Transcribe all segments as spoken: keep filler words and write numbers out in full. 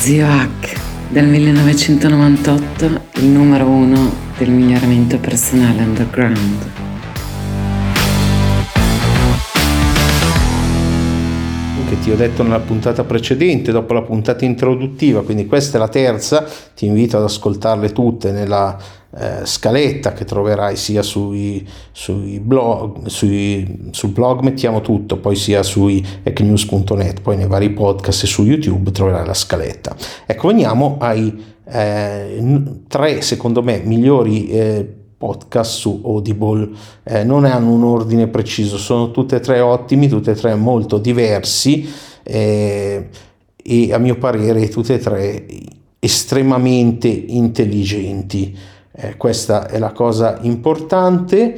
Zio Hack del millenovecentonovantotto, il numero uno del miglioramento personale underground. Che ti ho detto nella puntata precedente, dopo la puntata introduttiva, quindi questa è la terza, ti invito ad ascoltarle tutte nella eh, scaletta che troverai sia sui, sui blog, sui, sul blog mettiamo tutto, poi sia sui hack news punto net, poi nei vari podcast e su YouTube troverai la scaletta. Ecco, veniamo ai eh, tre, secondo me, migliori eh, podcast su Audible. Eh, non hanno un ordine preciso, sono tutte e tre ottimi, tutte e tre molto diversi eh, e a mio parere tutte e tre estremamente intelligenti. Eh, questa è la cosa importante.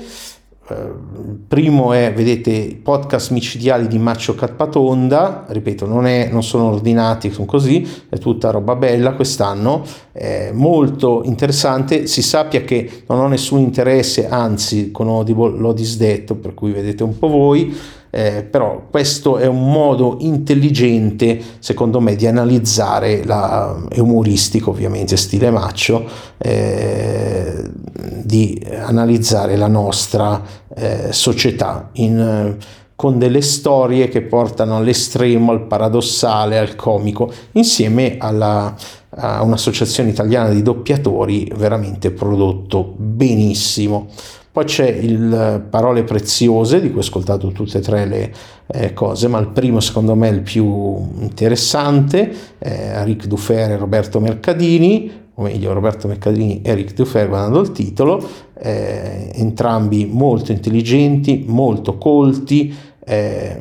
Il primo è, vedete, podcast micidiali di Maccio Capatonda, ripeto, non, è, non sono ordinati, sono così, è tutta roba bella quest'anno, è molto interessante. Si sappia che non ho nessun interesse, anzi con Audible l'ho disdetto, per cui vedete un po' voi, eh, però questo è un modo intelligente, secondo me, di analizzare, la, è umoristico ovviamente, stile Maccio, eh, di analizzare la nostra eh, società in, eh, con delle storie che portano all'estremo, al paradossale, al comico, insieme alla, a un'associazione italiana di doppiatori veramente prodotto benissimo. Poi c'è il Parole preziose, di cui ho ascoltato tutte e tre le eh, cose, ma il primo secondo me è il più interessante, eh, Eric Duffer e Roberto Mercadini, o meglio Roberto Mercadini e Eric Duffer, guardando il titolo, eh, entrambi molto intelligenti, molto colti, eh,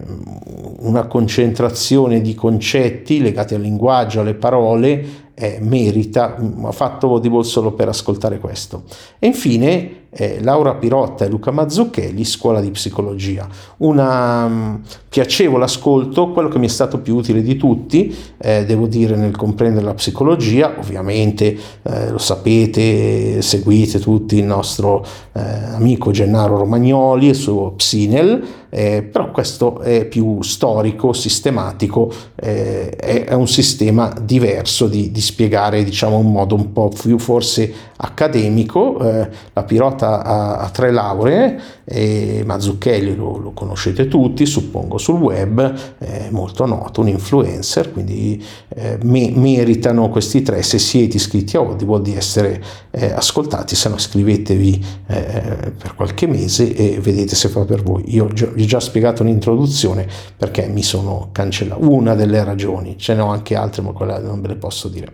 una concentrazione di concetti legati al linguaggio, alle parole, eh, merita, ha fatto Audible solo per ascoltare questo. E infine Eh, Laura Pirotta e Luca Mazzucchelli, Scuola di Psicologia, una um, piacevole ascolto, quello che mi è stato più utile di tutti, eh, devo dire, nel comprendere la psicologia. Ovviamente eh, lo sapete, seguite tutti il nostro eh, amico Gennaro Romagnoli e il suo Psinel, eh, però questo è più storico, sistematico, eh, è, è un sistema diverso di, di spiegare, diciamo, un modo un po' più forse accademico. eh, la Pirotta Ha, ha tre lauree e Mazzucchelli lo, lo conoscete tutti, suppongo, sul web, è molto noto, un influencer, quindi eh, me, meritano questi tre, se siete iscritti a Audible, di essere eh, ascoltati, se no iscrivetevi eh, per qualche mese e vedete se fa per voi. Io gi- vi ho già spiegato un'introduzione perché mi sono cancellato una delle ragioni, ce ne ho anche altre ma quella non ve le posso dire.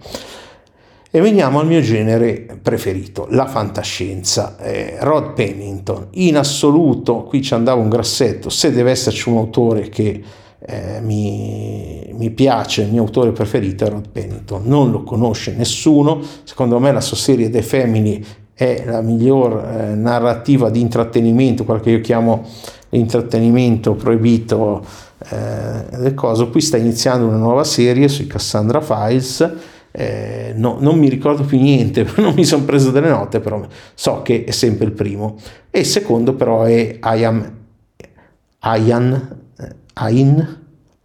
E veniamo al mio genere preferito, la fantascienza. eh, Rod Pennington, in assoluto, qui ci andava un grassetto, se deve esserci un autore che eh, mi, mi piace, il mio autore preferito è Rod Pennington, non lo conosce nessuno, secondo me la sua serie The Family è la miglior eh, narrativa di intrattenimento, quella che io chiamo l'intrattenimento proibito eh, del coso. Qui sta iniziando una nuova serie sui Cassandra Files. Eh, no, non mi ricordo più niente, non mi sono preso delle note, però so che è sempre il primo. E il secondo però è Ian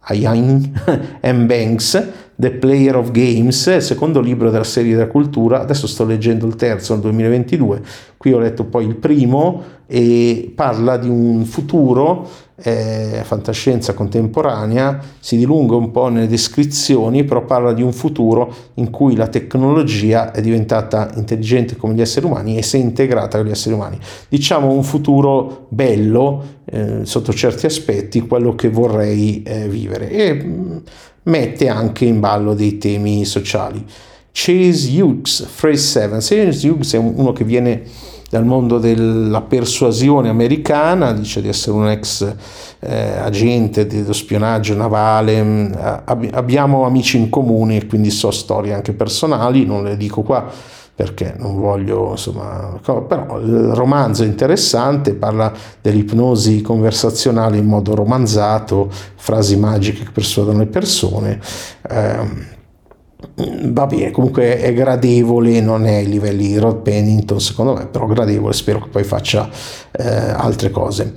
M. Banks, The Player of Games, il secondo libro della serie della cultura. Adesso sto leggendo il terzo, nel duemilaventidue, qui ho letto poi il primo, e parla di un futuro, eh, fantascienza contemporanea, si dilunga un po' nelle descrizioni, però parla di un futuro in cui la tecnologia è diventata intelligente come gli esseri umani e si è integrata con gli esseri umani. Diciamo un futuro bello, eh, sotto certi aspetti, quello che vorrei eh, vivere, e mh, mette anche in ballo dei temi sociali. Chase Hughes, Phase sette. Chase Hughes è uno che viene dal mondo della persuasione americana, dice di essere un ex eh, agente dello spionaggio navale. Ab- abbiamo amici in comune, quindi so storie anche personali, non le dico qua perché non voglio, insomma, però il romanzo è interessante, parla dell'ipnosi conversazionale in modo romanzato, frasi magiche che persuadono le persone. Eh, va bene, comunque è gradevole, non è ai livelli di Rod Pennington secondo me, però gradevole, spero che poi faccia eh, altre cose.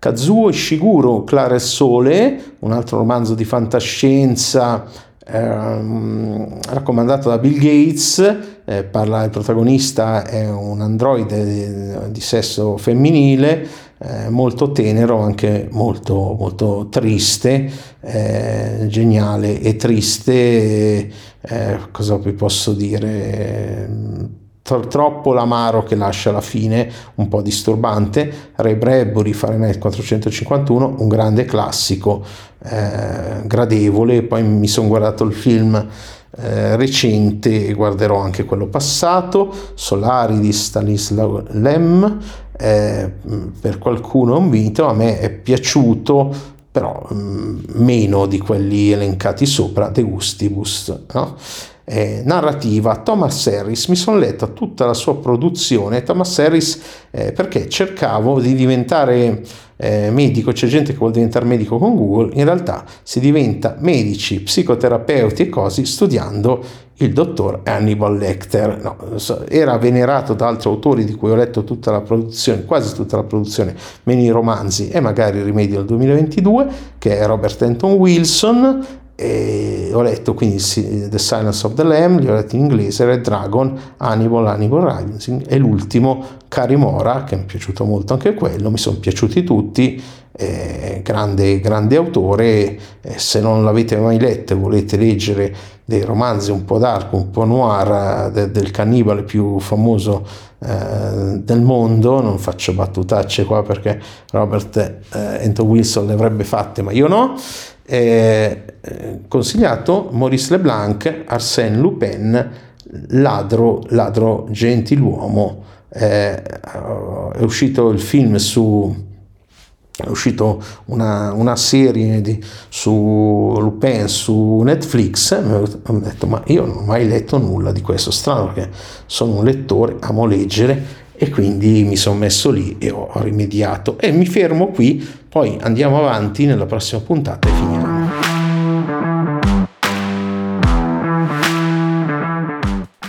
Kazuo Ishiguro, Clara e Sole, un altro romanzo di fantascienza eh, raccomandato da Bill Gates. Eh, parla, il protagonista è un androide di, di sesso femminile, eh, molto tenero, anche molto, molto triste, eh, geniale e triste. Eh, cosa vi posso dire? Troppo l'amaro che lascia alla fine, un po' disturbante. Ray Bradbury, Fahrenheit quattrocentocinquantuno, un grande classico, eh, gradevole. Poi mi sono guardato il film eh, recente e guarderò anche quello passato, Solaris di Stanislaw Lem. Eh, per qualcuno è un mito, a me è piaciuto, però mh, meno di quelli elencati sopra, De Gustibus, no? Eh, narrativa, Thomas Harris, mi sono letta tutta la sua produzione. Thomas Harris eh, perché cercavo di diventare eh, medico, c'è gente che vuole diventare medico con Google, in realtà si diventa medici, psicoterapeuti e così studiando il dottor Hannibal Lecter, no, era venerato da altri autori di cui ho letto tutta la produzione, quasi tutta la produzione, meno i romanzi e magari Rimedio del duemilaventidue, che è Robert Anton Wilson. E ho letto quindi The Silence of the Lamb, li ho letti in inglese, Red Dragon, Hannibal, Hannibal Rising e l'ultimo Carimora, che mi è piaciuto molto anche quello, mi sono piaciuti tutti. Eh, grande, grande autore, eh, se non l'avete mai letto e volete leggere dei romanzi un po' dark, un po' noir, de, del cannibale più famoso eh, del mondo, non faccio battutacce qua perché Robert eh, Anton Wilson le avrebbe fatte ma io no. Eh, eh, consigliato Maurice Leblanc, Arsène Lupin, ladro, ladro gentiluomo. Eh, è uscito il film su, è uscito una, una serie di, su Lupin su Netflix, ho detto ma io non ho mai letto nulla di questo, strano perché sono un lettore, amo leggere, e quindi mi sono messo lì e ho rimediato e mi fermo qui, poi andiamo avanti nella prossima puntata e finiamo.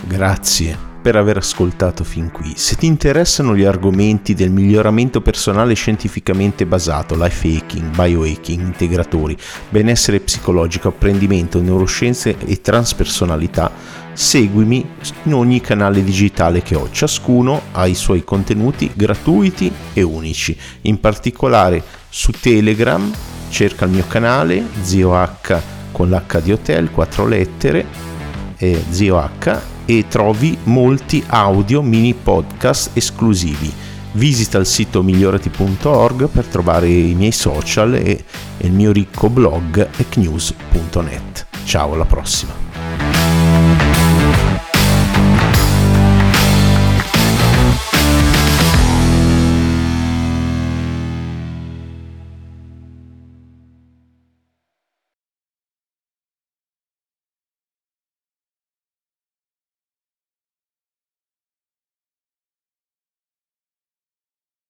Grazie per aver ascoltato fin qui. Se ti interessano gli argomenti del miglioramento personale scientificamente basato, life hacking, biohacking, integratori, benessere psicologico, apprendimento, neuroscienze e transpersonalità, seguimi in ogni canale digitale che ho, ciascuno ha i suoi contenuti gratuiti e unici, in particolare su Telegram cerca il mio canale Zio H con l'H di Hotel, quattro lettere, eh, Zio H, e trovi molti audio mini podcast esclusivi. Visita il sito migliorati punto org per trovare i miei social e, e il mio ricco blog hack news punto net. Ciao, alla prossima!